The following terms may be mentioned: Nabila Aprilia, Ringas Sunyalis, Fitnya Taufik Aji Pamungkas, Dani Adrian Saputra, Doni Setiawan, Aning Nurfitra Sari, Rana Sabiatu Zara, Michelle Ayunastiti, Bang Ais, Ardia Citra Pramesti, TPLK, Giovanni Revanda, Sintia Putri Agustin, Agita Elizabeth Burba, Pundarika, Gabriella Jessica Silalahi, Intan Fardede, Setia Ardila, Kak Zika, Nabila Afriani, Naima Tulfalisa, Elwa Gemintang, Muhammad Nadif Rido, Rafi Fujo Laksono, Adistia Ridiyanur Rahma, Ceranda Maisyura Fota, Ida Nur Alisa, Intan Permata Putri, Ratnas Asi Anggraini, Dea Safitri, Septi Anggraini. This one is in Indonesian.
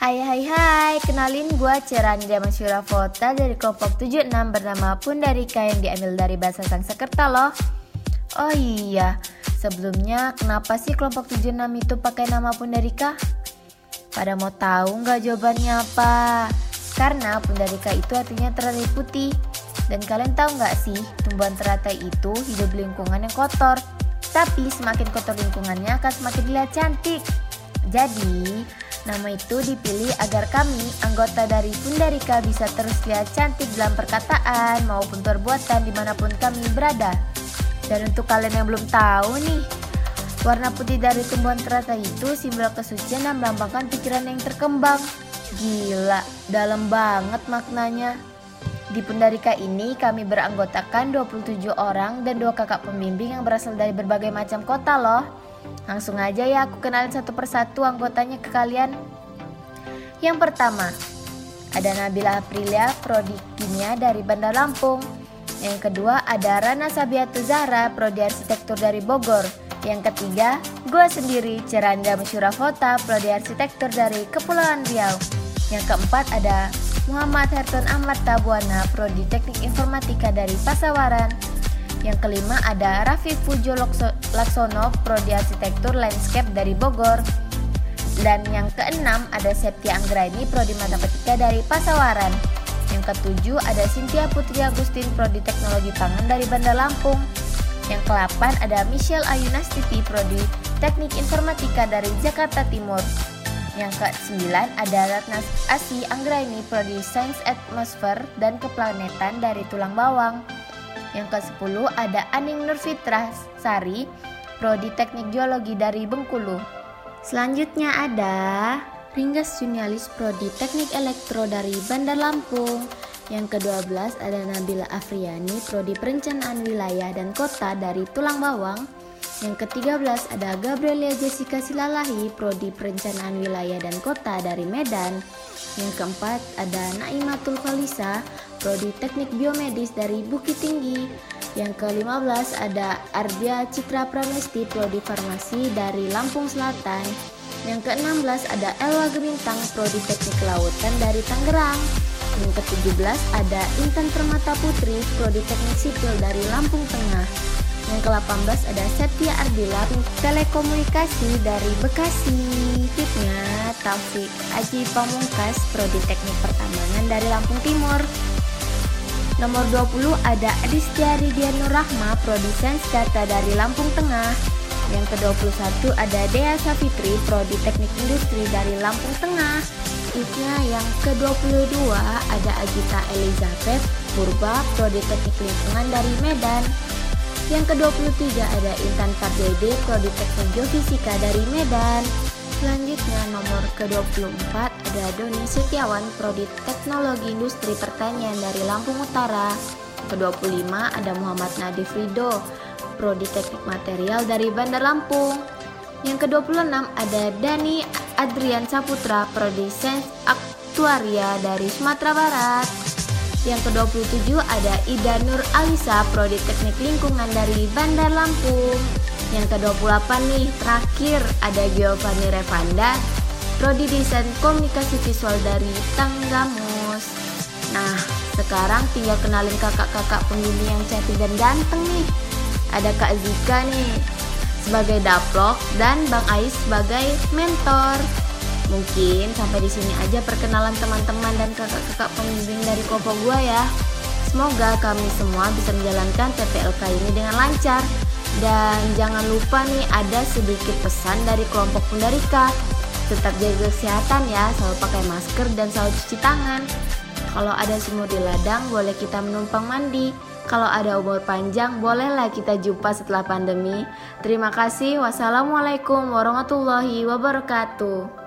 Hai, kenalin gue Ceranda Maisyura Fota dari kelompok 76 bernama Pundarika yang diambil dari bahasa Sanskerta loh. Oh iya, sebelumnya kenapa sih kelompok 76 itu pakai nama Pundarika? Pada mau tahu nggak jawabannya apa? Karena Pundarika itu artinya teratai putih. Dan kalian tahu nggak sih, tumbuhan teratai itu hidup di lingkungan yang kotor. Tapi semakin kotor lingkungannya akan semakin dilihat cantik. Jadi nama itu dipilih agar kami, anggota dari Pundarika, bisa terus lihat cantik dalam perkataan maupun perbuatan dimanapun kami berada. Dan untuk kalian yang belum tahu nih, warna putih dari tumbuhan teratai itu simbol kesucian dan melambangkan pikiran yang terkembang. Gila, dalam banget maknanya. Di Pundarika ini kami beranggotakan 27 orang dan 2 kakak pembimbing yang berasal dari berbagai macam kota loh. Langsung aja ya aku kenalin satu persatu anggotanya ke kalian. Yang pertama, ada Nabila Aprilia, prodi kimia dari Bandar Lampung. Yang kedua, ada Rana Sabiatu Zara, prodi arsitektur dari Bogor. Yang ketiga, gue sendiri, Ceranda Maisyura Fota, prodi arsitektur dari Kepulauan Riau. Yang keempat, ada Muhammad Hertun Ahmad Tabwana, prodi teknik informatika dari Pasawaran. Yang kelima ada Rafi Fujo Laksono, prodi arsitektur landscape dari Bogor. Dan yang keenam ada Septi Anggraini, prodi matematika dari Pasawaran. Yang ketujuh ada Sintia Putri Agustin, prodi teknologi pangan dari Bandar Lampung. Yang ke-8 ada Michelle Ayunastiti, prodi teknik informatika dari Jakarta Timur. Yang ke-9 ada Ratnas Asi Anggraini, prodi sains atmosfer dan keplanetan dari Tulang Bawang. Yang ke-10 ada Aning Nurfitra Sari, prodi teknik geologi dari Bengkulu. Selanjutnya ada Ringas Sunyalis, prodi teknik elektro dari Bandar Lampung. Yang ke-12 ada Nabila Afriani, prodi perencanaan wilayah dan kota dari Tulang Bawang. Yang ke-13 ada Gabriella Jessica Silalahi, prodi perencanaan wilayah dan kota dari Medan. Yang keempat ada Naima Tulfalisa, prodi teknik biomedis dari Bukit Tinggi. Yang ke-15 ada Ardia Citra Pramesti, prodi farmasi dari Lampung Selatan. Yang ke-16 ada Elwa Gemintang, prodi teknik kelautan dari Tangerang. Yang ke-17 ada Intan Permata Putri, prodi teknik sipil dari Lampung Tengah. Yang ke-18 ada Setia Ardila, telekomunikasi dari Bekasi. Fitnya Taufik Aji Pamungkas, prodi teknik pertambangan dari Lampung Timur. Nomor 20 ada Adistia Ridiyanur Rahma, prodi sains data dari Lampung Tengah. Yang ke-21 ada Dea Safitri, prodi teknik industri dari Lampung Tengah. Selanjutnya yang ke-22 ada Agita Elizabeth Burba, prodi teknik lingkungan dari Medan. Yang ke-23 ada Intan Fardede, prodi teknik geofisika dari Medan. Selanjutnya nomor ke-24 ada Doni Setiawan, prodi teknologi industri pertanian dari Lampung Utara. Ke-25 ada Muhammad Nadif Rido, prodi teknik material dari Bandar Lampung. Yang ke-26 ada Dani Adrian Saputra, prodi sains aktuaria dari Sumatera Barat. Yang ke-27 ada Ida Nur Alisa, prodi teknik lingkungan dari Bandar Lampung. Yang ke-28 nih, terakhir ada Giovanni Revanda, prodi desain komunikasi visual dari Tanggamus. Nah, sekarang tinggal kenalin kakak-kakak pembimbing yang cantik dan ganteng nih. Ada Kak Zika nih, sebagai daplok dan Bang Ais sebagai mentor. Mungkin sampai di sini aja perkenalan teman-teman dan kakak-kakak pembimbing dari kelompok gua ya. Semoga kami semua bisa menjalankan TPLK ini dengan lancar. Dan jangan lupa nih ada sedikit pesan dari kelompok Pundarika. Tetap jaga kesehatan ya, selalu pakai masker dan selalu cuci tangan. Kalau ada sumur di ladang, boleh kita menumpang mandi. Kalau ada umur panjang, bolehlah kita jumpa setelah pandemi. Terima kasih. Wassalamualaikum warahmatullahi wabarakatuh.